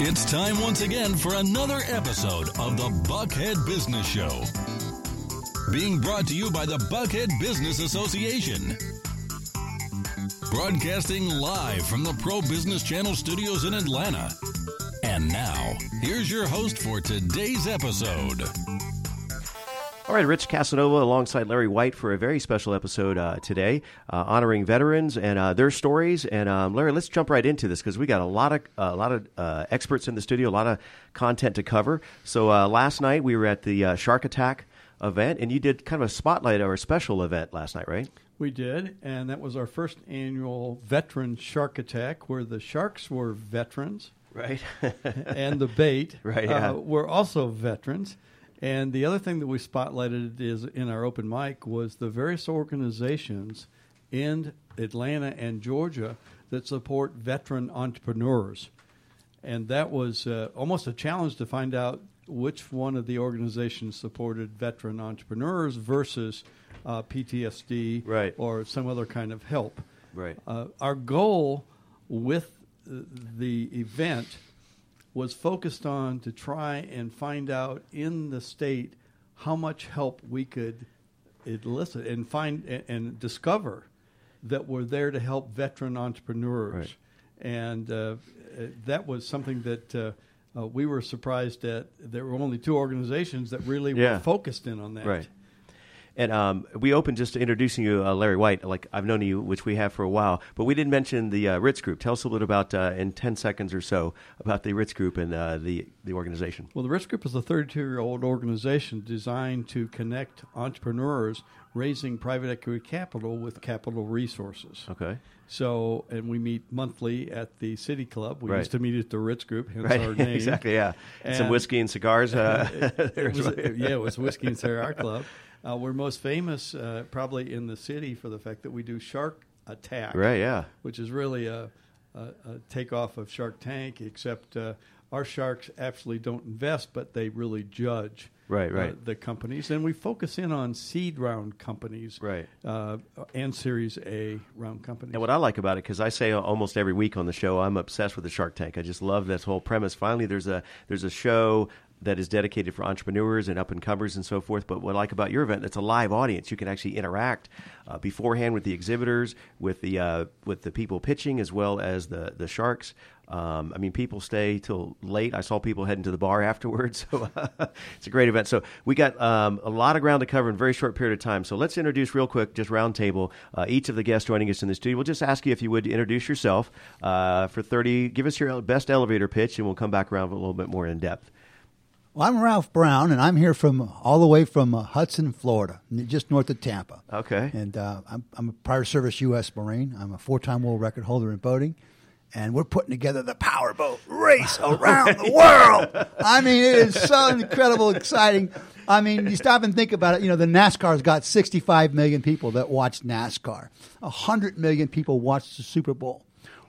It's time once again for another episode of the Buckhead Business Show, being brought to you by the Buckhead Business Association. Broadcasting live from the Pro Business Channel studios in Atlanta. And now, here's your host for today's episode. All right, Rich Casanova alongside Larry White for a very special episode today, honoring veterans and their stories. And Larry, let's jump right into this because we got a lot of experts in the studio, a lot of content to cover. So last night we were at the Shark Attack event, and you did kind of a spotlight or a special event last night, right? We did, and that was our first annual Veteran Shark Attack, where the sharks were veterans, right? And the bait, right? Yeah. Were also veterans. And the other thing that we spotlighted is in our open mic was the various organizations in Atlanta and Georgia that support veteran entrepreneurs. And that was almost a challenge to find out which one of the organizations supported veteran entrepreneurs versus PTSD, right, or some other kind of help. Right. Our goal with the event was focused on to try and find out in the state how much help we could elicit and find and discover that were there to help veteran entrepreneurs. Right. And that was something that we were surprised at. There were only two organizations that really were focused in on that. Right. And we opened just to introducing you, Larry White, like I've known you, which we have for a while, but we didn't mention the Ritz Group. Tell us a little about, in 10 seconds or so, about the Ritz Group and the organization. Well, the Ritz Group is a 32-year-old organization designed to connect entrepreneurs raising private equity capital with capital resources. Okay. So, and we meet monthly at the City Club. We used to meet at the Ritz Group, hence our name. Exactly, yeah. And some whiskey and cigars. It was whiskey and cigar club. We're most famous probably in the city for the fact that we do Shark Attack, right? Yeah, which is really a takeoff of Shark Tank, except our sharks actually don't invest, but they really judge the companies. And we focus in on seed round companies and Series A round companies. And what I like about it, because I say almost every week on the show, I'm obsessed with the Shark Tank. I just love this whole premise. Finally, there's a show that is dedicated for entrepreneurs and up-and-comers and so forth. But what I like about your event, it's a live audience. You can actually interact beforehand with the exhibitors, with the people pitching, as well as the sharks. I mean, people stay till late. I saw people heading to the bar afterwards. So it's a great event. So we got a lot of ground to cover in a very short period of time. So let's introduce real quick, just roundtable, each of the guests joining us in the studio. We'll just ask you if you would introduce yourself for 30. Give us your best elevator pitch, and we'll come back around a little bit more in depth. Well, I'm Ralph Brown, and I'm here from all the way from Hudson, Florida, just north of Tampa. Okay. And I'm a prior service U.S. Marine. I'm a four-time world record holder in boating, and we're putting together the Powerboat Race Around the World. I mean, it is so incredible, exciting. I mean, you stop and think about it. You know, the NASCAR's got 65 million people that watch NASCAR. 100 million people watch the Super Bowl.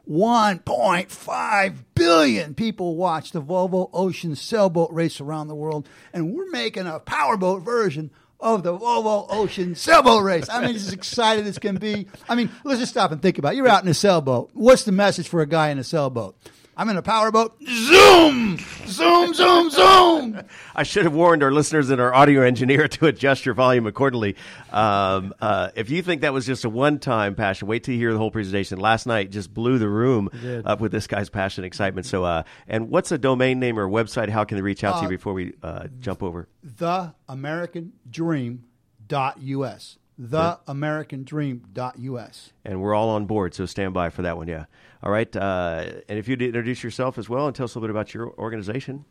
1.5 billion people watch the Volvo Ocean sailboat race around the world, and we're making a powerboat version of the Volvo Ocean sailboat race. I mean, it's as excited as can be. I mean, let's just stop and think about it. You're out in a sailboat. What's the message for a guy in a sailboat? I'm in a powerboat. Zoom! Zoom, zoom, zoom! I should have warned our listeners and our audio engineer to adjust your volume accordingly. If you think that was just a one-time passion, wait till you hear the whole presentation. Last night just blew the room up with this guy's passion and excitement. So, and what's a domain name or website? How can they reach out to you before we jump over? TheAmericanDream.us. TheAmericanDream.us. And we're all on board, so stand by for that one, yeah. All right, and if you'd introduce yourself as well and tell us a little bit about your organization.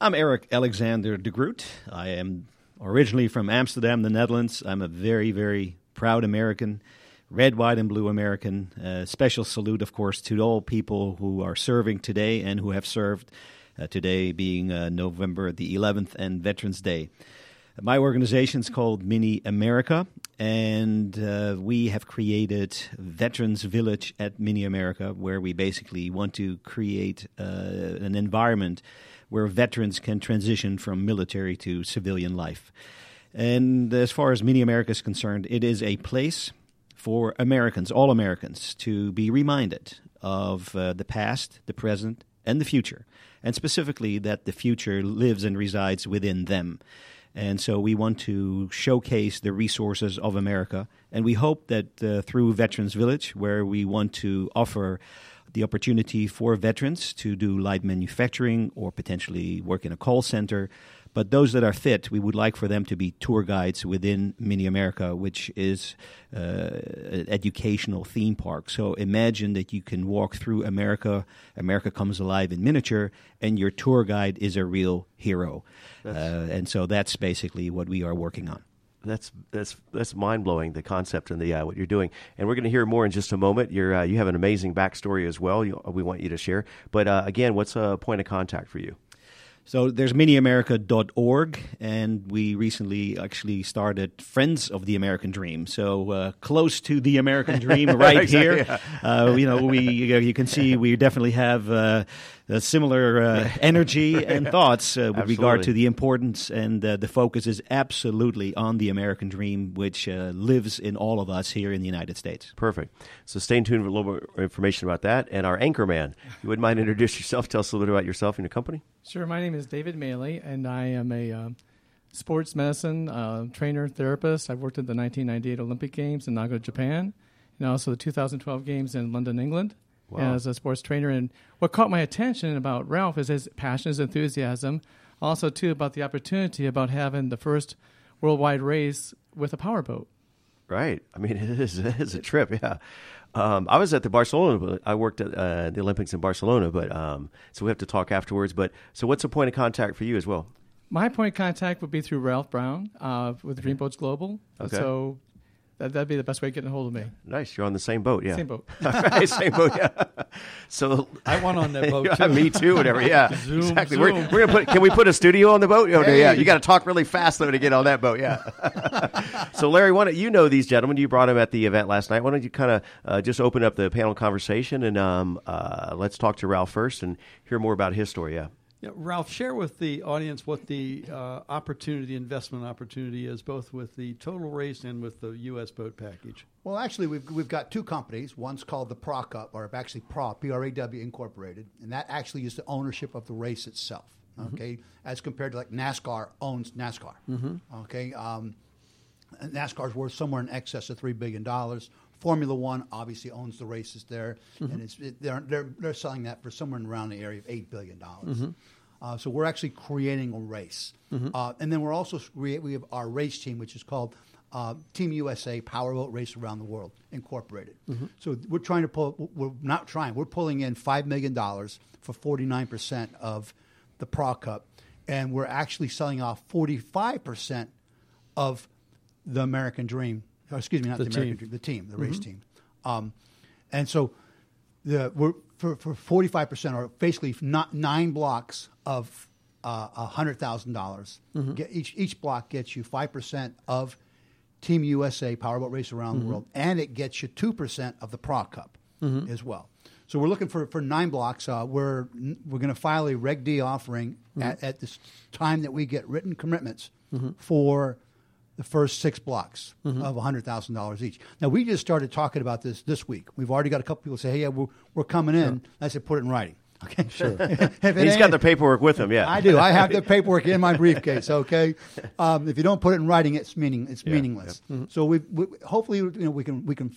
I'm Eric Alexander de Groot. I am originally from Amsterdam, the Netherlands. I'm a very, very proud American, red, white, and blue American. Special salute, of course, to all people who are serving today and who have served today, being November the 11th and Veterans Day. My organization is called Mini America, and we have created Veterans Village at Mini America, where we basically want to create an environment where veterans can transition from military to civilian life. And as far as Mini America is concerned, it is a place for Americans, all Americans, to be reminded of the past, the present, and the future, and specifically that the future lives and resides within them. And so we want to showcase the resources of America, and we hope that through Veterans Village, where we want to offer the opportunity for veterans to do light manufacturing or potentially work in a call center. But those that are fit, we would like for them to be tour guides within Mini America, which is an educational theme park. So imagine that you can walk through America. America comes alive in miniature, and your tour guide is a real hero. And so that's basically what we are working on. That's mind-blowing, the concept and the what you're doing. And we're going to hear more in just a moment. You have an amazing backstory as well we want you to share. But again, what's a point of contact for you? So there's miniamerica.org, and we recently actually started Friends of the American Dream. So close to the American Dream right exactly, here. Yeah. You can see we definitely have a similar energy and thoughts with regard to the importance, and the focus is absolutely on the American Dream, which lives in all of us here in the United States. Perfect. So stay tuned for a little more information about that. And our anchor man, you wouldn't mind introduce yourself, tell us a little bit about yourself and your company? Sure. My name is David Maley, and I am a sports medicine trainer, therapist. I've worked at the 1998 Olympic Games in Nagoya, Japan, and also the 2012 Games in London, England. Wow. As a sports trainer. And what caught my attention about Ralph is his passion, his enthusiasm, also, too, about the opportunity about having the first worldwide race with a powerboat. Right. I mean, it is a trip, yeah. I was at the Barcelona. I worked at the Olympics in Barcelona, but so we have to talk afterwards. But so what's the point of contact for you as well? My point of contact would be through Ralph Brown with Dreamboats Global. Okay. So that'd be the best way of getting a hold of me. Nice. You're on the same boat, yeah. Same boat. Right, same boat, yeah. So I want on that boat, too. Me, too, whatever, yeah. Zoom, exactly. Zoom. We're gonna can we put a studio on the boat? Oh, hey. Yeah, you got to talk really fast, though, to get on that boat, yeah. So, Larry, why don't you know these gentlemen. You brought them at the event last night. Why don't you kind of just open up the panel conversation, and let's talk to Ralph first and hear more about his story, yeah. Yeah, Ralph, share with the audience what the investment opportunity is, both with the total race and with the U.S. boat package. Well, actually, we've got two companies. One's called the PROCUP, or actually PRAW, P-R-A-W Incorporated, and that actually is the ownership of the race itself, okay, as compared to like NASCAR owns NASCAR, okay. NASCAR's worth somewhere in excess of $3 billion. Formula One obviously owns the races there, and they're selling that for somewhere around the area of $8 billion. So we're actually creating a race. And then we're also we have our race team, which is called Team USA Powerboat Race Around the World Incorporated. So we're pulling in $5 million for 49% of the Pro Cup, and we're actually selling off 45% of the American Dream. Excuse me, not the American Dream, the team, the race team. And so we're for 45%, or basically not 9 blocks of $100,000. Each block gets you 5% of Team USA Powerboat Race Around the World, and it gets you 2% of the Pro Cup as well. So we're looking for 9 blocks. We're going to file a Reg D offering at this time that we get written commitments for the first 6 blocks of $100,000 each. Now, we just started talking about this week. We've already got a couple people say, hey, yeah, we're coming in. Sure. I said, put it in writing. Okay, sure. He's got the paperwork with him, yeah. I do. I have the paperwork in my briefcase, okay? If you don't put it in writing, it's meaningless. Yeah. So we hopefully we can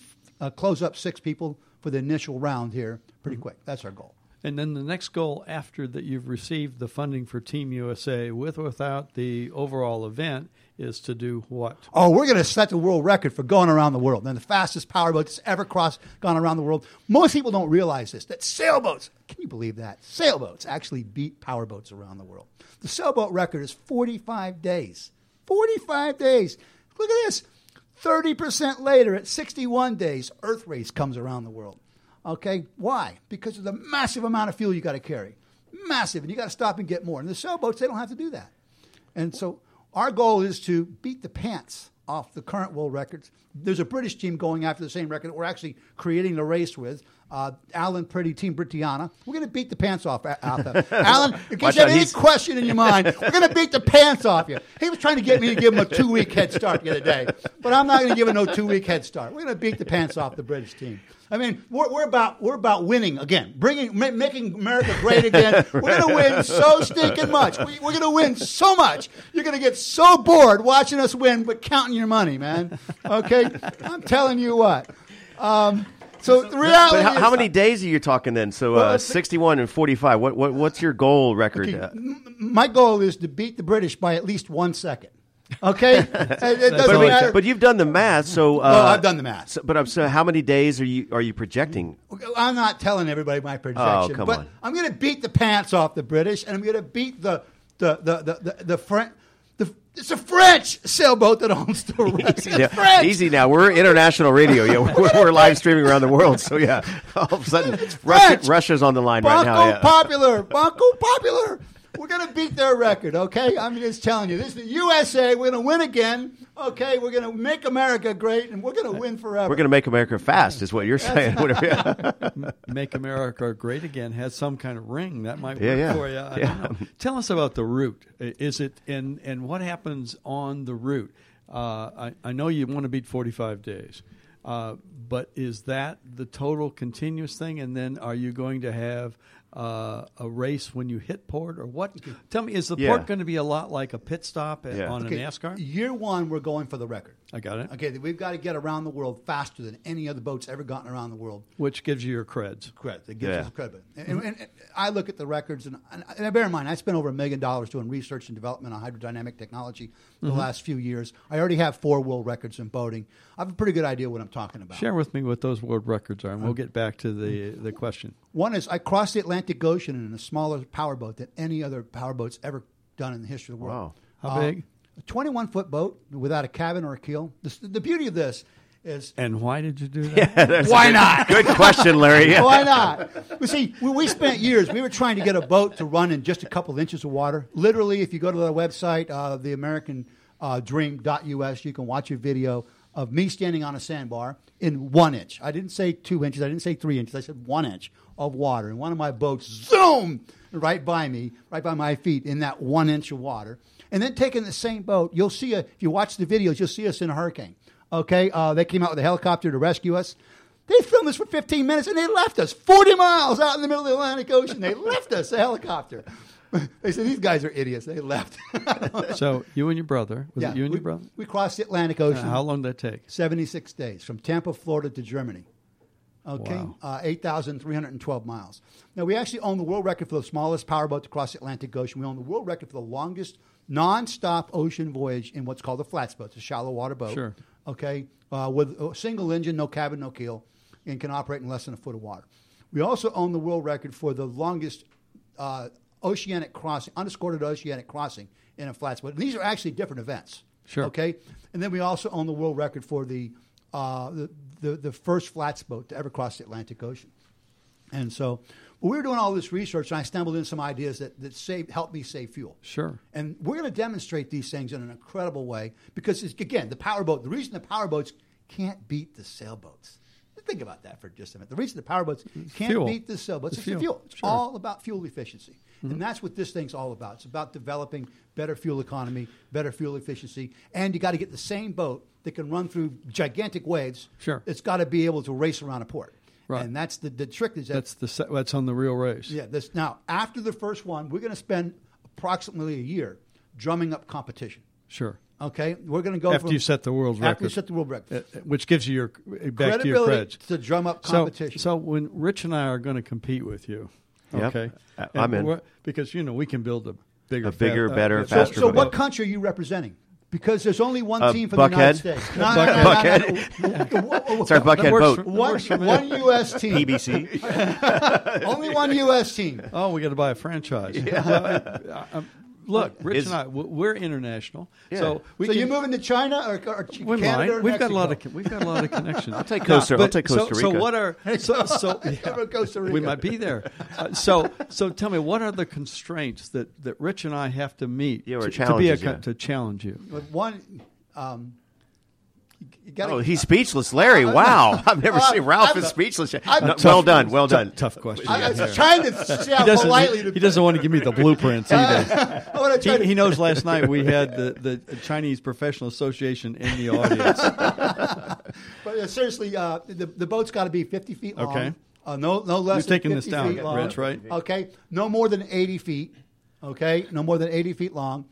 close up 6 people for the initial round here pretty quick. That's our goal. And then the next goal after that you've received the funding for Team USA, with or without the overall event, is to do what? Oh, we're going to set the world record for going around the world. And the fastest powerboat that's ever gone around the world. Most people don't realize this, that sailboats, can you believe that? Sailboats actually beat powerboats around the world. The sailboat record is 45 days. 45 days. Look at this. 30% later, at 61 days, Earth Race comes around the world. Okay, why? Because of the massive amount of fuel you got to carry. Massive, and you got to stop and get more. And the sailboats, they don't have to do that. And so our goal is to beat the pants off the current world records. There's a British team going after the same record that we're actually creating the race with. Alan Pretty, Team Britannia. We're going to beat the pants off out there. Alan, in case you have any question in your mind, we're going to beat the pants off you. He was trying to get me to give him a 2-week head start the other day, but I'm not going to give him no 2-week head start. We're going to beat the pants off the British team. I mean, we're about winning again, making America great again. We're going to win so stinking much. We're going to win so much. You're going to get so bored watching us win, but counting your money, man. Okay, I'm telling you what. So the reality. But how many days are you talking then? So 61 and 45. What's your goal record? Okay, my goal is to beat the British by at least 1 second. Okay, it doesn't matter. But you've done the math, so well, I've done the math. So, but so how many days are you projecting? I'm not telling everybody my projection. Oh, come on. I'm going to beat the pants off the British, and I'm going to beat the French. It's a French sailboat that owns the Ritz. Easy now. We're international radio. Yeah, we're live streaming around the world. So, yeah, all of a sudden, Russia's on the line right now. Yeah. Banco popular. We're going to beat their record, okay? I'm just telling you. This is the USA. We're going to win again, okay? We're going to make America great, and we're going to win forever. We're going to make America fast is what you're saying. Make America great again has some kind of ring. That might work for you. I don't know. Tell us about the route. Is it and what happens on the route? I know you want to beat 45 days, but is that the total continuous thing? And then are you going to have a race when you hit port or what? Tell me, is the port going to be a lot like a pit stop on a NASCAR? Year one, we're going for the record. I got it. Okay, we've got to get around the world faster than any other boat's ever gotten around the world. Which gives you your creds. It gives us credit. And I look at the records, and bear in mind, I spent over $1 million doing research and development on hydrodynamic technology the last few years. I already have 4 world records in boating. I have a pretty good idea what I'm talking about. Share with me what those world records are, and we'll get back to the question. One is I crossed the Atlantic Ocean in a smaller powerboat than any other powerboat's ever done in the history of the world. Wow. How big? A 21-foot boat without a cabin or a keel. The beauty of this is... And why did you do that? Yeah, why not? Good question, Larry. Yeah. Why not? You see, we spent years. We were trying to get a boat to run in just a couple inches of water. Literally, if you go to the website, theamericandream.us, you can watch a video of me standing on a sandbar in 1 inch. I didn't say 2 inches. I didn't say 3 inches. I said 1 inch of water. And one of my boats zoomed right by me, right by my feet in that 1 inch of water. And then taking the same boat, you'll see, if you watch the videos, you'll see us in a hurricane. Okay? They came out with a helicopter to rescue us. They filmed us for 15 minutes and they left us 40 miles out in the middle of the Atlantic Ocean. They left us a helicopter. They said, these guys are idiots. They left. So you and your brother. Was it you and your brother? We crossed the Atlantic Ocean. How long did that take? 76 days from Tampa, Florida to Germany. Okay, wow. 8,312 miles. Now, we actually own the world record for the smallest powerboat to cross the Atlantic Ocean. We own the world record for the longest nonstop ocean voyage in what's called a flats boat. It's a shallow water boat. Sure. Okay, with a single engine, no cabin, no keel, and can operate in less than a foot of water. We also own the world record for the longest oceanic crossing, unescorted oceanic crossing in a flats boat. And these are actually different events. Sure. Okay, and then we also own the world record for the first flats boat to ever cross the Atlantic Ocean. And so we were doing all this research, and I stumbled into some ideas that helped me save fuel. Sure. And we're going to demonstrate these things in an incredible way because, again, the powerboat, the reason the powerboats can't beat the sailboats. Think about that for just a minute. The reason the powerboats can't beat the sailboats is the fuel. It's all about fuel efficiency. And that's what this thing's all about. It's about developing better fuel economy, better fuel efficiency, and you got to get the same boat that can run through gigantic waves. Sure. It's got to be able to race around a port. Right. And that's the trick. Is that's on the real race. Yeah. Now, after the first one, we're going to spend approximately a year drumming up competition. Sure. Okay, we're going to go after you set the world record. After you set the world record, which gives you your back to your credibility to drum up competition. So when Rich and I are going to compete with you, okay, I'm in because we can build a bigger, better, faster. So what country are you representing? Because there's only one team from Buckhead. The United States. No. It's our Buckhead boat. One U.S. team. PBC. Only one U.S. team. Oh, we got to buy a franchise. Yeah. Look, Rich and I, we're international. Yeah. So you're moving to China or Canada or we've got a lot of connections. I'll take Costa Rica. Costa Rica. We might be there. So tell me, what are the constraints that Rich and I have to meet to challenge you? One, You gotta, he's speechless, Larry. Wow. I've never seen Ralph is speechless. Well done. Tough question. I was trying to shout politely. He doesn't want to give me the blueprints either. He knows last night we had the Chinese Professional Association in the audience. But seriously, the boat's got to be 50 feet long. Okay. No less than 50 feet long. You're taking this down, Rich, right? Okay. No more than 80 feet. Okay? No more than 80 feet long.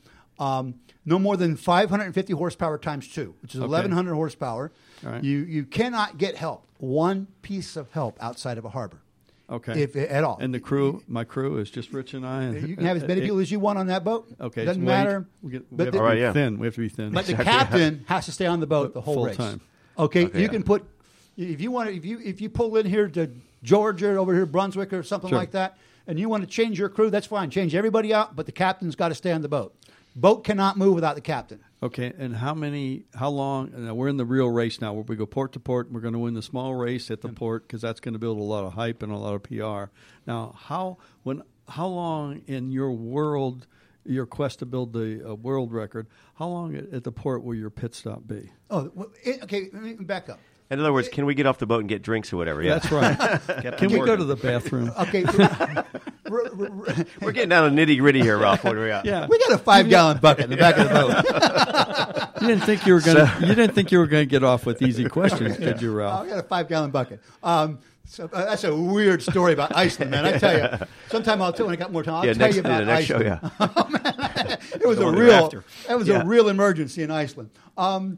No more than 550 horsepower ×2, which is 1,100 horsepower. Right. You cannot get help, one piece of help outside of a harbor, if at all. And the crew, my crew, is just Rich and I. And you can have as many people as you want on that boat. Okay, doesn't matter. We have to be thin. But the captain has to stay on the boat the whole full race. Time. Okay, you can put if you want. If you pull in here to Georgia, over here Brunswick or something like that, and you want to change your crew, that's fine. Change everybody out, but the captain's got to stay on the boat. Boat cannot move without the captain. Okay, and how long? Now we're in the real race now where we go port to port, and we're going to win the small race at the port because that's going to build a lot of hype and a lot of PR. Now, how long in your world, your quest to build the world record, how long at the port will your pit stop be? Let me back up. In other words, can we get off the boat and get drinks or whatever? Yeah. That's right. Can we go to the bathroom? Okay. We're getting down to nitty-gritty here, Ralph. What are we at? Yeah. We got a 5-gallon bucket in the back of the boat. You didn't think you were going to get off with easy questions, did you, Ralph? I got a 5-gallon bucket. That's a weird story about Iceland, man. I tell you. Sometime I'll tell when I got more time. I'll tell you about Iceland. Yeah, next show, yeah. It was a real emergency in Iceland. So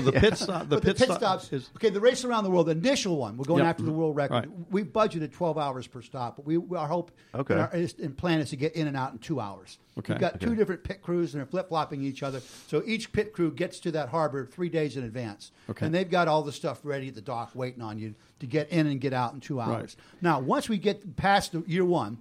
the pit stop. The pit stops. Okay, the race around the world, the initial one, we're going after the world record. Right. We budgeted 12 hours per stop, but our hope and plan is to get in and out in 2 hours. Okay. We've got two different pit crews, and they're flip-flopping each other. So each pit crew gets to that harbor 3 days in advance. Okay. And they've got all the stuff ready at the dock waiting on you to get in and get out in 2 hours. Right. Now, once we get past the year one,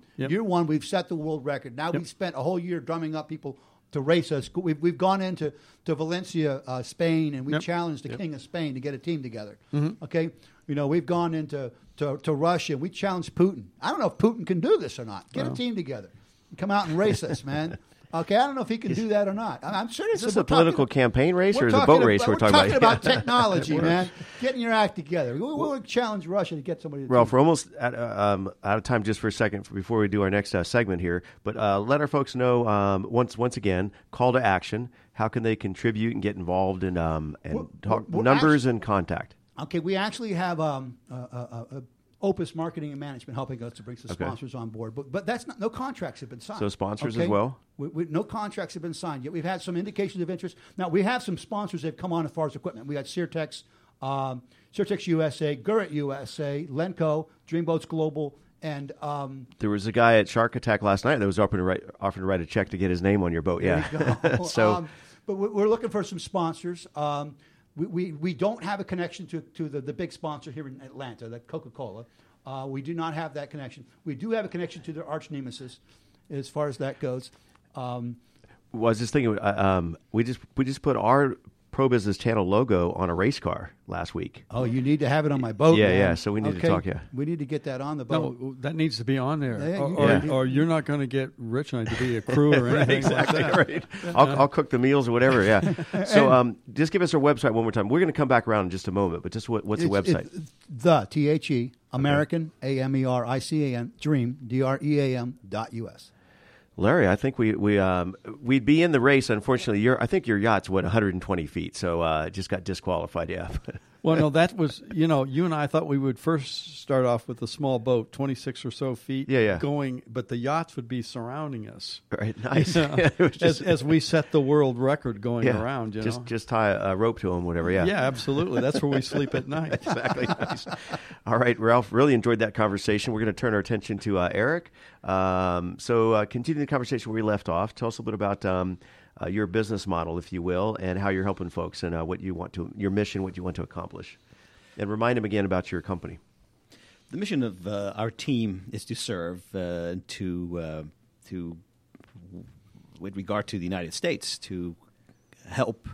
we've set the world record. Now we've spent a whole year drumming up people to race us. We've gone into Valencia, Spain, and we challenged the King of Spain to get a team together. Mm-hmm. Okay? You know, we've gone into Russia, and we challenged Putin. I don't know if Putin can do this or not. Get a team together. Come out and race us, man. Okay, I don't know if he can do that or not. I'm serious. Is this a political campaign race or is it a boat race we're talking about? We're talking about technology, man. Getting your act together. We'll challenge Russia to get somebody to do it. Ralph, we're almost out of time just for a second before we do our next segment here. But let our folks know, once again, call to action. How can they contribute and get involved and numbers and contact? Okay, we actually have Opus Marketing and Management helping us to bring some sponsors on board. But that's not, no contracts have been signed. So sponsors as well? No contracts have been signed yet. We've had some indications of interest. Now, we have some sponsors that have come on as far as equipment. We got Cirtex USA, Gurrett USA, Lenco, Dreamboats Global, and there was a guy at Shark Attack last night that was offering to write a check to get his name on your boat. Yeah. So, but we're looking for some sponsors. We don't have a connection to the big sponsor here in Atlanta, the Coca-Cola. We do not have that connection. We do have a connection to their arch nemesis, as far as that goes. Well, I was just thinking, we just put our Pro Business Channel logo on a race car last week. Oh, you need to have it on my boat. Yeah, man. Yeah. So we need to talk. Yeah, we need to get that on the boat. No, that needs to be on there, or you're not going to get Rich and I to be a crew or anything. Exactly like that. Right. I'll cook the meals or whatever. Yeah. So just give us our website one more time. We're going to come back around in just a moment, but just what's the website? The THE American AMERICAN Dream DREAM.US. Larry, I think we'd be in the race. Unfortunately, I think your yacht's 120 feet, so just got disqualified. Yeah. Well, no, that was you and I thought we would first start off with a small boat, 26 or so feet. Yeah. Going, but the yachts would be surrounding us. Right, nice. As we set the world record going around. Just tie a rope to them, whatever. Yeah, absolutely. That's where we sleep at night. Exactly. Nice. All right, Ralph. Really enjoyed that conversation. We're going to turn our attention to Eric. So continue the conversation where we left off. Tell us a little bit about your business model, if you will, and how you're helping folks and your mission, what you want to accomplish. And remind them again about your company. The mission of our team is to serve with regard to the United States, to help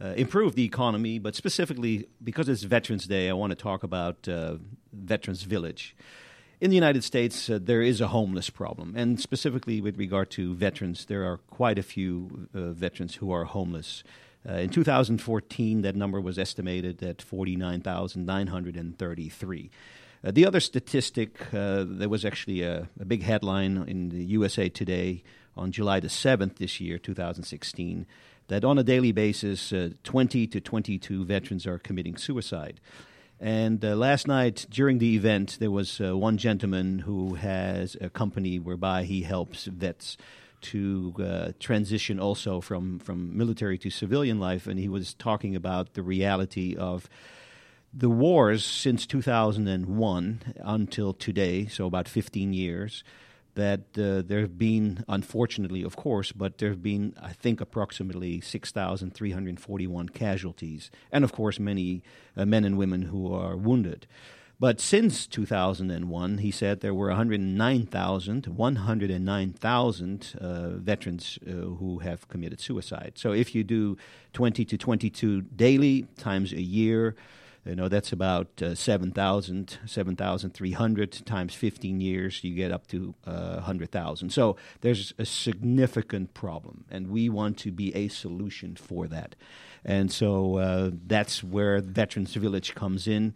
improve the economy, but specifically because it's Veterans Day, I want to talk about Veterans Village. In the United States, there is a homeless problem, and specifically with regard to veterans, there are quite a few veterans who are homeless. In 2014, that number was estimated at 49,933. The other statistic, there was actually a big headline in the USA Today on July the 7th this year, 2016, that on a daily basis, 20 to 22 veterans are committing suicide. And last night during the event, there was one gentleman who has a company whereby he helps vets to transition also from military to civilian life. And he was talking about the reality of the wars since 2001 until today, so about 15 years, that there have been, unfortunately, of course, but there have been, I think, approximately 6,341 casualties. And, of course, many men and women who are wounded. But since 2001, he said there were 109,000 veterans who have committed suicide. So if you do 20 to 22 daily times a year, you know, that's about 7,300 times 15 years, you get up to 100,000. So there's a significant problem, and we want to be a solution for that. And so that's where Veterans Village comes in,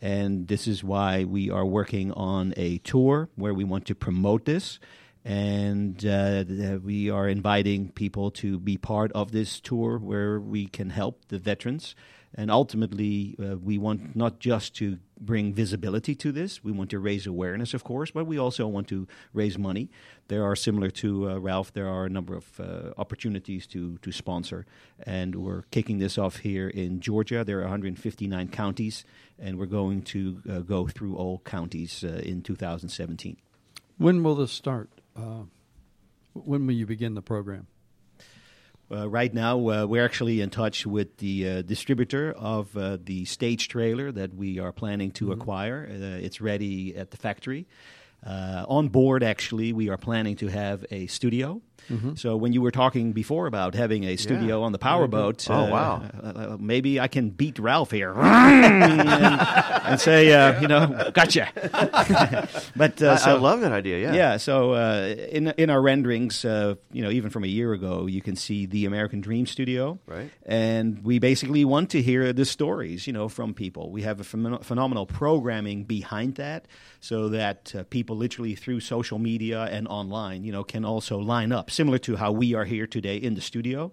and this is why we are working on a tour where we want to promote this. And we are inviting people to be part of this tour where we can help the veterans. And ultimately, we want not just to bring visibility to this. We want to raise awareness, of course, but we also want to raise money. There are, similar to Ralph, there are a number of opportunities to sponsor. And we're kicking this off here in Georgia. There are 159 counties, and we're going to go through all counties in 2017. When will this start? When will you begin the program? Right now, we're actually in touch with the distributor of the stage trailer that we are planning to acquire. It's ready at the factory. On board, actually, we are planning to have a studio. So when you were talking before about having a studio on the powerboat, maybe I can beat Ralph here and say, you know, gotcha. But I love that idea. Yeah. So in our renderings, you know, even from a year ago, you can see the American Dream Studio, right? And we basically want to hear the stories, you know, from people. We have a phenomenal programming behind that, so that people literally through social media and online, you know, can also line up. Similar to how we are here today in the studio,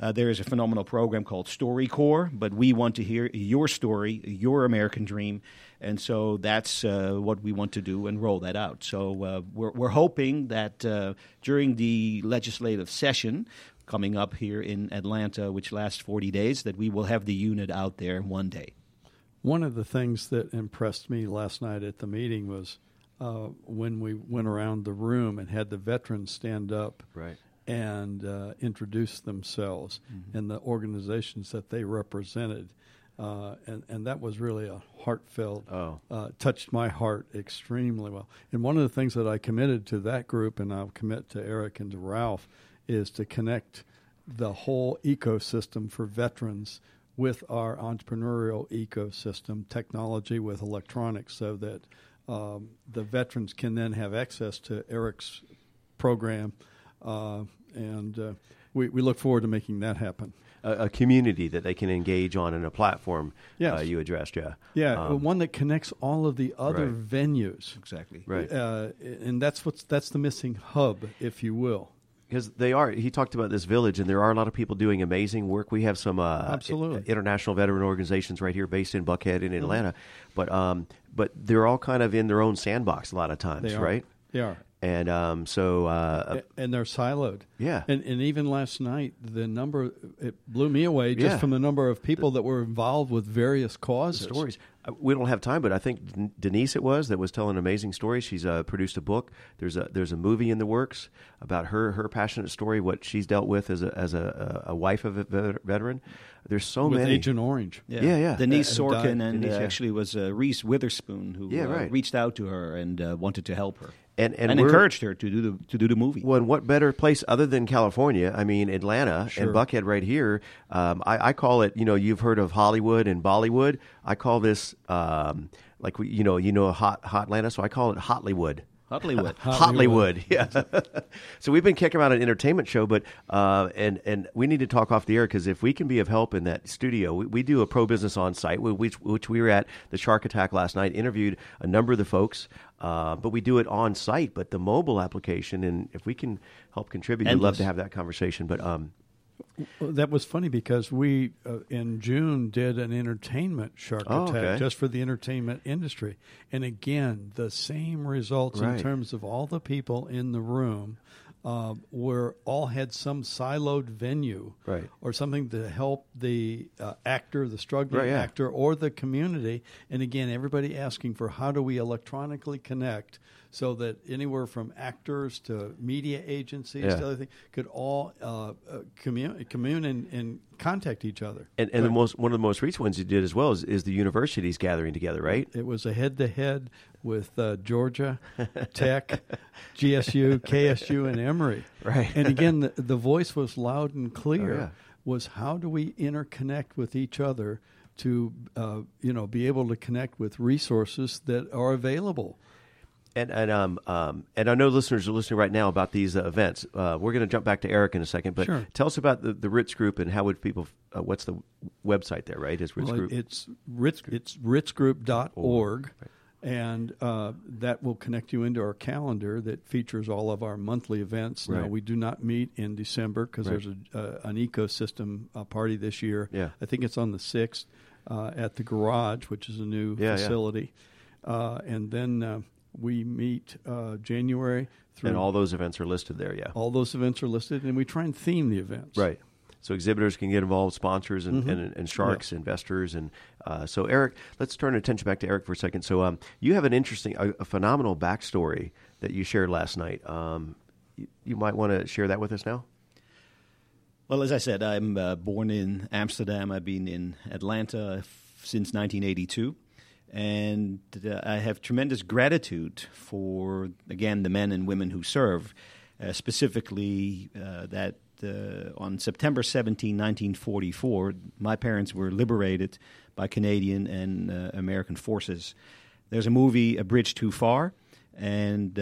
there is a phenomenal program called StoryCorps, but we want to hear your story, your American dream, and so that's what we want to do and roll that out. So we're hoping that during the legislative session coming up here in Atlanta, which lasts 40 days, that we will have the unit out there one day. One of the things that impressed me last night at the meeting was when we went around the room and had the veterans stand up and introduce themselves and the organizations that they represented. And that was really a heartfelt, touched my heart extremely well. And one of the things that I committed to that group, and I'll commit to Eric and to Ralph, is to connect the whole ecosystem for veterans with our entrepreneurial ecosystem, technology with electronics, so that the veterans can then have access to Eric's program, and we look forward to making that happen. A community that they can engage on, in a platform you addressed, one that connects all of the other venues. Exactly. Right. And that's the missing hub, if you will. Because they are, he talked about this village, and there are a lot of people doing amazing work. We have some international veteran organizations right here based in Buckhead and in Atlanta, but they're all kind of in their own sandbox a lot of times, right? They are. And so... and they're siloed. Yeah. And even last night, the number, it blew me away just from the number of people that were involved with various causes. Stories. We don't have time, but I think Denise that was telling amazing stories. She's produced a book. There's a movie in the works about her passionate story, what she's dealt with as a wife of a veteran. There's so many. With Agent Orange. Yeah. Denise Sorkin, and Denise, actually was Reese Witherspoon who reached out to her and wanted to help her. And encouraged her to do the movie. Well, and what better place other than California? I mean, Atlanta and Buckhead right here. I call it, you know, you've heard of Hollywood and Bollywood. I call this, like, you know, Hot Atlanta, so I call it Hotlywood. Hotlywood. Hotlywood, yeah. So we've been kicking around an entertainment show, but and we need to talk off the air because if we can be of help in that studio, we do a pro business on site, which we were at the Shark Attack last night, interviewed a number of the folks, but we do it on site, but the mobile application, and if we can help contribute, we'd love to have that conversation. But that was funny because we, in June, did an entertainment Shark Attack just for the entertainment industry. And again, the same results in terms of all the people in the room were all had some siloed venue or something to help the actor, the struggling actor, or the community. And again, everybody asking for how do we electronically connect so that anywhere from actors to media agencies to other things could all commune and contact each other. And the most one of the most recent ones you did as well is the universities gathering together, right? It was a head-to-head with Georgia Tech, GSU, KSU, and Emory. Right. And again, the voice was loud and clear. Oh, yeah. Was how do we interconnect with each other to be able to connect with resources that are available. And I know listeners are listening right now about these events. We're going to jump back to Eric in a second, but tell us about the Ritz Group and how would people? What's the website there? Right, is Ritz Group? It's ritzgroup.org, and that will connect you into our calendar that features all of our monthly events. Now we do not meet in December because there's an ecosystem party this year. Yeah. I think it's on the 6th at the garage, which is a new facility, and then. We meet January through. And all those events are listed there, yeah. All those events are listed, and we try and theme the events. Right. So exhibitors can get involved, sponsors and sharks, investors. And so, Eric, let's turn our attention back to Eric for a second. So you have an interesting, a phenomenal backstory that you shared last night. You might want to share that with us now. Well, as I said, I'm born in Amsterdam. I've been in Atlanta since 1982. And I have tremendous gratitude for, again, the men and women who serve, specifically that on September 17, 1944, my parents were liberated by Canadian and American forces. There's a movie, A Bridge Too Far, and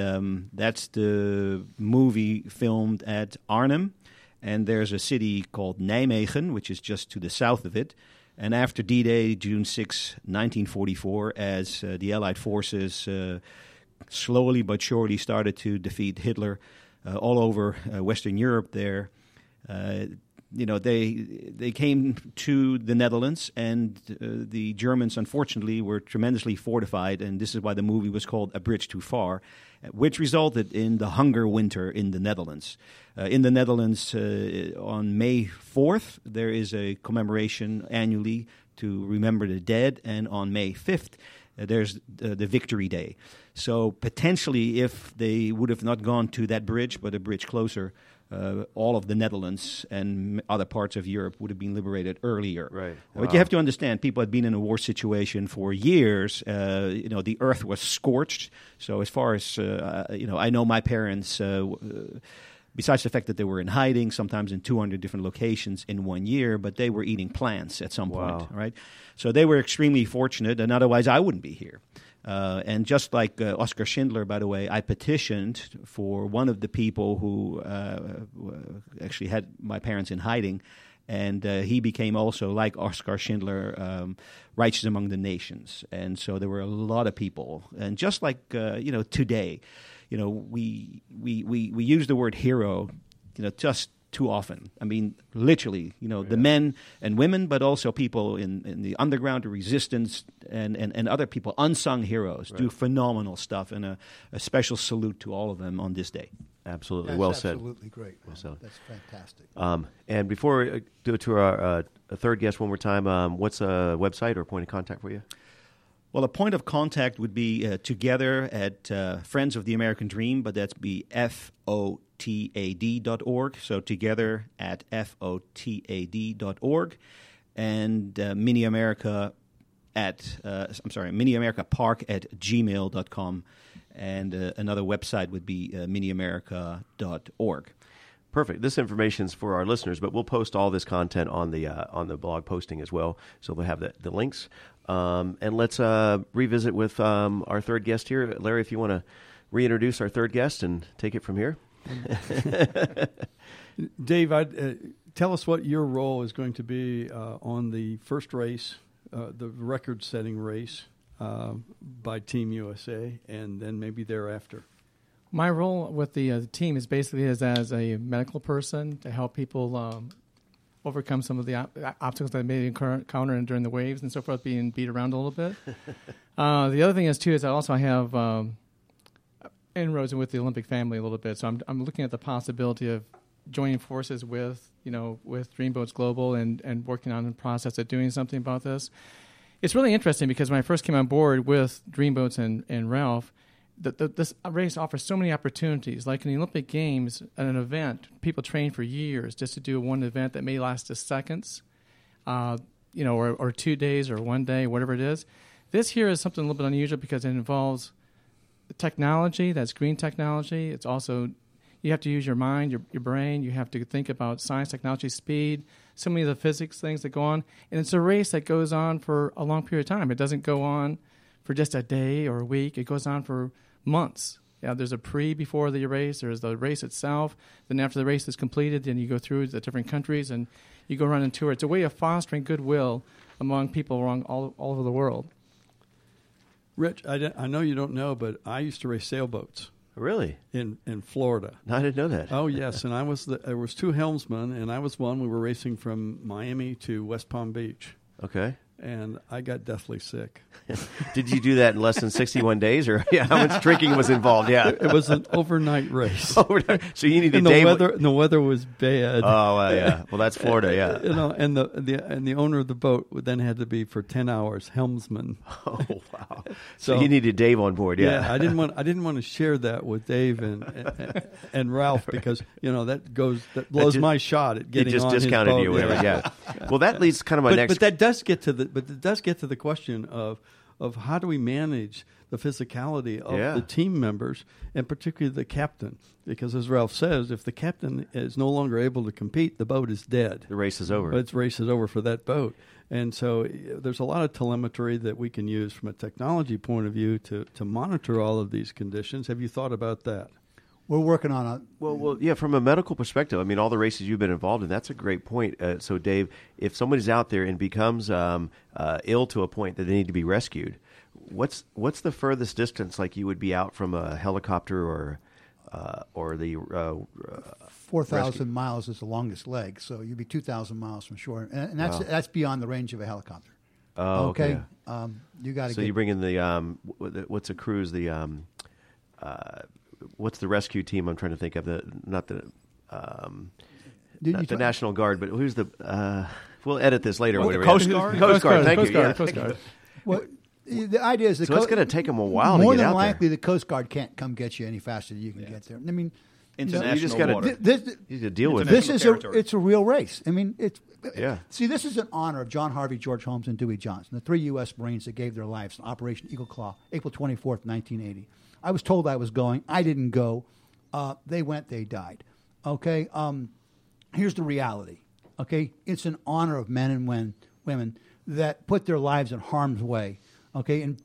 that's the movie filmed at Arnhem. And there's a city called Nijmegen, which is just to the south of it. And after D-Day, June 6, 1944, as the Allied forces slowly but surely started to defeat Hitler all over Western Europe there, they came to the Netherlands, and the Germans, unfortunately, were tremendously fortified, and this is why the movie was called A Bridge Too Far, which resulted in the hunger winter in the Netherlands. In the Netherlands, on May 4th, there is a commemoration annually to remember the dead, and on May 5th, there's the Victory Day. So potentially, if they would have not gone to that bridge, but a bridge closer, all of the Netherlands and other parts of Europe would have been liberated earlier. Right. Wow. But you have to understand, people had been in a war situation for years. The earth was scorched. So as far as, I know my parents, besides the fact that they were in hiding, sometimes in 200 different locations in one year, but they were eating plants at some point, right? So they were extremely fortunate, and otherwise I wouldn't be here. And just like Oscar Schindler, by the way, I petitioned for one of the people who actually had my parents in hiding, and he became also, like Oscar Schindler, righteous among the nations. And so there were a lot of people. And just like, today, we use the word hero, just too often. I mean, literally, the men and women, but also people in the underground resistance and other people, unsung heroes, do phenomenal stuff, and a special salute to all of them on this day. Absolutely. That's well said. Absolutely great. Well said. That's fantastic. And before we go to our third guest one more time, what's a website or point of contact for you? Well, a point of contact would be together at Friends of the American Dream, but that'd be FOTAD.org. So together at FOTAD.org, and Mini America Park at gmail.com, and another website would be miniamerica.org. Perfect. This information is for our listeners, but we'll post all this content on the blog posting as well, so they'll have the links. And let's revisit with our third guest here. Larry, if you want to reintroduce our third guest and take it from here. Dave, tell us what your role is going to be on the first race, the record-setting race by Team USA, and then maybe thereafter. My role with the team is basically as a medical person to help people overcome some of the obstacles that they may encounter during the waves and so forth, being beat around a little bit. The other thing is, too, is I also have inroads with the Olympic family a little bit. So I'm looking at the possibility of joining forces with Dreamboats Global and working on the process of doing something about this. It's really interesting because when I first came on board with Dreamboats and Ralph, this race offers so many opportunities. Like in the Olympic Games, at an event, people train for years just to do one event that may last just seconds, or 2 days or 1 day, whatever it is. This here is something a little bit unusual because it involves technology, that's green technology. It's also, you have to use your mind, your brain. You have to think about science, technology, speed, so many of the physics things that go on. And it's a race that goes on for a long period of time. It doesn't go on for just a day or a week. It goes on for months. Yeah, there's a before the race, there's the race itself. Then after the race is completed, then you go through the different countries and you go run and tour. It's a way of fostering goodwill among people all over the world. Rich, I know you don't know, but I used to race sailboats. Really? In Florida. No, I didn't know that. Oh, yes, and there was two helmsmen, and I was one. We were racing from Miami to West Palm Beach. Okay. And I got deathly sick. Did you do that in less than 61 days? Or how much drinking was involved? Yeah, it was an overnight race. So you needed a day. The weather was bad. Oh, yeah. Well, that's Florida, yeah. And the owner of the boat then had to be for 10 hours helmsman. Oh, wow. So you needed Dave on board, yeah. Yeah, I didn't want to share that with Dave and Ralph because that blows my shot at getting on his boat. It just discounted you, whatever. Yeah. Well, that leads kind of my next. But that does get to the. But it does get to the question of how do we manage the physicality of the team members, and particularly the captain. Because as Ralph says, if the captain is no longer able to compete, the boat is dead. The race is over. The race is over for that boat. And so there's a lot of telemetry that we can use from a technology point of view to monitor all of these conditions. Have you thought about that? We're working on it. Well, yeah, from a medical perspective, I mean, all the races you've been involved in, that's a great point. So, Dave, if somebody's out there and becomes ill to a point that they need to be rescued, what's the furthest distance like you would be out from a helicopter or the 4,000 miles is the longest leg, so you'd be 2,000 miles from shore, and that's that's beyond the range of a helicopter. Oh, okay. You got to. So you bring in the what's a cruise the. What's the rescue team I'm trying to think of? Not the National Guard, but who's the we'll edit this later. Well, Coast Guard? Coast Guard, thank you. Coast Guard. Well, the idea is... it's going to take them a while to get out there. More than likely, the Coast Guard can't come get you any faster than you can get there. I mean... International water. You just deal with it. This is it's a real race. I mean, see, this is in honor of John Harvey, George Holmes, and Dewey Johnson, the three U.S. Marines that gave their lives in Operation Eagle Claw, April 24th, 1980. I was told I was going. I didn't go. They went. They died. Okay? Here's the reality. Okay? It's in honor of men and women that put their lives in harm's way. Okay? And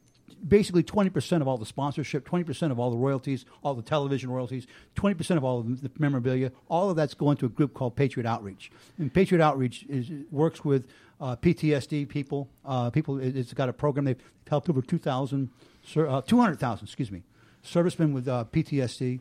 basically 20% of all the sponsorship, 20% of all the royalties, all the television royalties, 20% of all of the memorabilia, all of that's going to a group called Patriot Outreach. And Patriot Outreach works with PTSD people. It's got a program. They've helped over 200,000 servicemen with PTSD.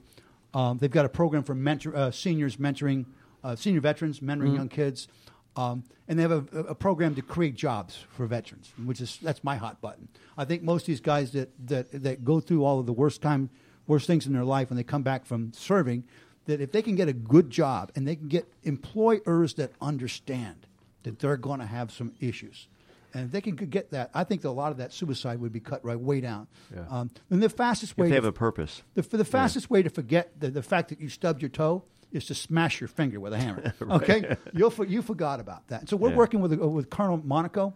They've got a program for senior veterans, mentoring young kids, and they have a program to create jobs for veterans, that's my hot button. I think most of these guys that go through all of the worst things in their life when they come back from serving, that if they can get a good job and they can get employers that understand that they're going to have some issues. And if they can get that, I think that a lot of that suicide would be cut right way down. Yeah. And the fastest way... If they have a purpose. The fastest way to forget the fact that you stubbed your toe is to smash your finger with a hammer. Right. Okay? You forgot about that. So we're working with Colonel Monaco,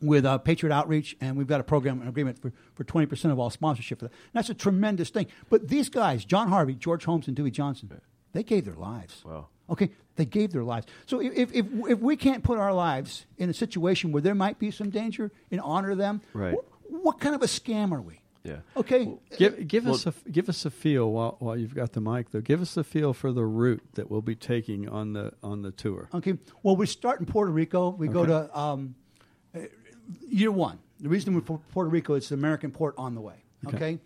with Patriot Outreach, and we've got a program and agreement for 20% of all sponsorship for that. And that's a tremendous thing. But these guys, John Harvey, George Holmes, and Dewey Johnson, they gave their lives. Wow. Okay, they gave their lives. So if we can't put our lives in a situation where there might be some danger and honor them, right. What kind of a scam are we? Yeah. Okay. Well, give us a feel while you've got the mic though. Give us a feel for the route that we'll be taking on the tour. Okay. Well, we start in Puerto Rico. We go to year one. The reason we're for Puerto Rico is the American port on the way. Okay.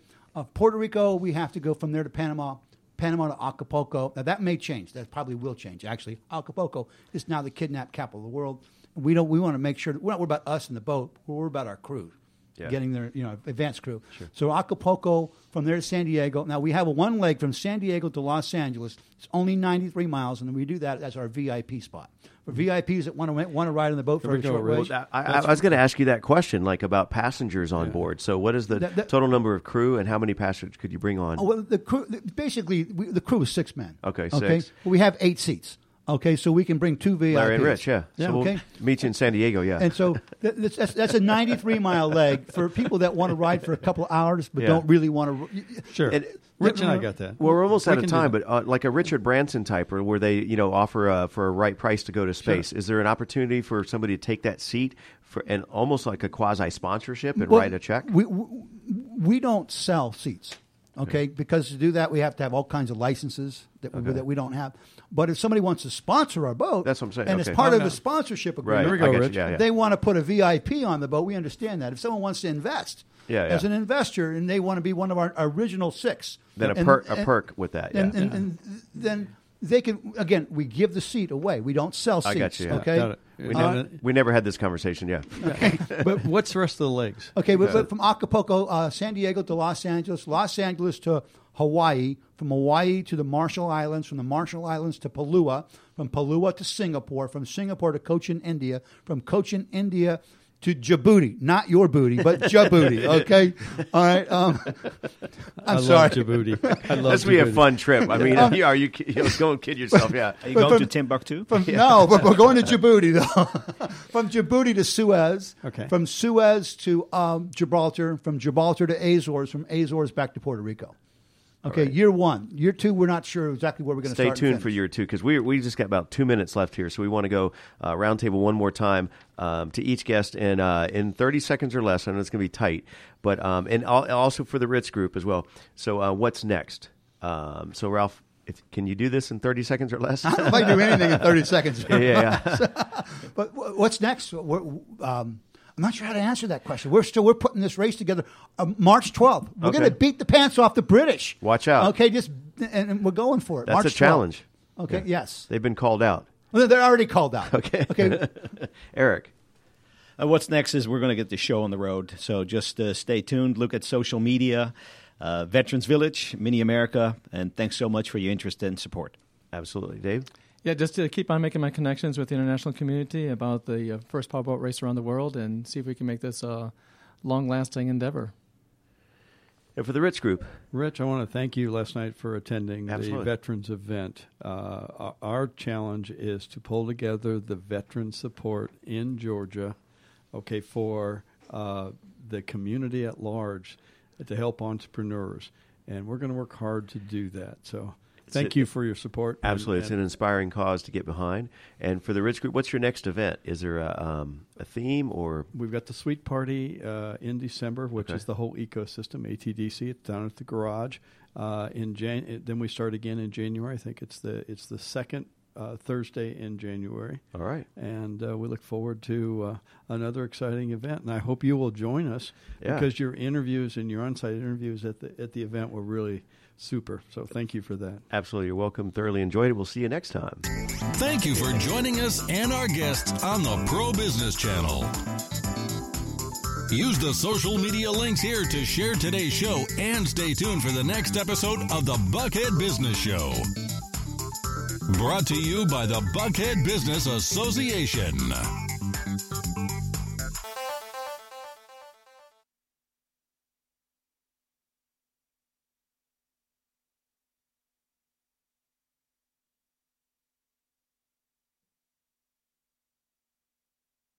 Puerto Rico, we have to go from there to Panama. Panama to Acapulco. Now, that may change. That probably will change, actually. Acapulco is now the kidnapped capital of the world. We want to make sure that we're not worried about us and the boat. We're worried about our crew, getting their advanced crew. Sure. So Acapulco, from there to San Diego. Now, we have a one leg from San Diego to Los Angeles. It's only 93 miles, and we do that as our VIP spot. For VIPs that want to ride on the boat for a short voyage. I was going to ask you that question, like about passengers on board. So what is the total number of crew, and how many passengers could you bring on? Oh, well, the crew, basically, the crew is six men. Okay, six. We have eight seats. Okay, so we can bring two VIPs. Larry and Rich, so we'll meet you in San Diego, And so that's a 93-mile leg for people that want to ride for a couple of hours but don't really want to. Sure. And, Rich and I got that. Well, we're almost out of time, but like a Richard Branson type where they offer for a right price to go to space, is there an opportunity for somebody to take that seat for and almost like a quasi-sponsorship and write a check? We don't sell seats, because to do that we have to have all kinds of licenses that we don't have. But if somebody wants to sponsor our boat, that's what I'm saying, and it's part of the sponsorship agreement, they want to put a VIP on the boat, we understand that. If someone wants to invest, as an investor, and they want to be one of our original six. Then a perk with that, And then they can, again, we give the seat away. We don't sell seats, We never had this conversation, Okay. But what's the rest of the legs? Okay, but from Acapulco, San Diego to Los Angeles to Hawaii, from Hawaii to the Marshall Islands, from the Marshall Islands to Palua, from Palua to Singapore, from Singapore to Cochin, India, from Cochin, India to Djibouti, not your booty, but Djibouti, okay? All right. I love Djibouti. I love That's going to be a fun trip. I mean, don't kid yourself, Are you going to Timbuktu? No, but we're going to Djibouti, though. From Djibouti to Suez. Okay. From Suez to Gibraltar. From Gibraltar to Azores. From Azores back to Puerto Rico. Okay, right. Year one. Year two, we're not sure exactly where we're going to start. Stay tuned for year two, because we just got about 2 minutes left here, so we want to go roundtable one more time to each guest in 30 seconds or less. I know it's going to be tight, but and also for the Ritz Group as well. So what's next? So, Ralph, can you do this in 30 seconds or less? I don't know if I do anything in 30 seconds or less. But what's next? I'm not sure how to answer that question. We're putting this race together. March 12th, we're going to beat the pants off the British. Watch out. Okay, and we're going for it. That's March a challenge. 12th. Okay, yes. They've been called out. Well, they're already called out. Okay. Eric. What's next is we're going to get the show on the road. So just stay tuned. Look at social media, Veterans Village, Mini America, and thanks so much for your interest and support. Absolutely, Dave. Yeah, just to keep on making my connections with the international community about the first powerboat race around the world and see if we can make this a long-lasting endeavor. And for the Ritz Group. Rich, I want to thank you last night for attending the Veterans event. Our challenge is to pull together the veteran support in Georgia, for the community at large to help entrepreneurs. And we're going to work hard to do that, so... Thank you for your support. Absolutely. It's an inspiring cause to get behind. And for the Ritz Group, what's your next event? Is there a theme or? We've got the Sweet Party in December, which is the whole ecosystem, ATDC. It's down at the garage. Then we start again in January. I think it's the second Thursday in January. All right. And we look forward to another exciting event. And I hope you will join us because your interviews and your on-site interviews at the event were really super. So thank you for that. Absolutely. You're welcome. Thoroughly enjoyed it. We'll see you next time. Thank you for joining us and our guests on the Pro Business Channel. Use the social media links here to share today's show and stay tuned for the next episode of the Buckhead Business Show. Brought to you by the Buckhead Business Association.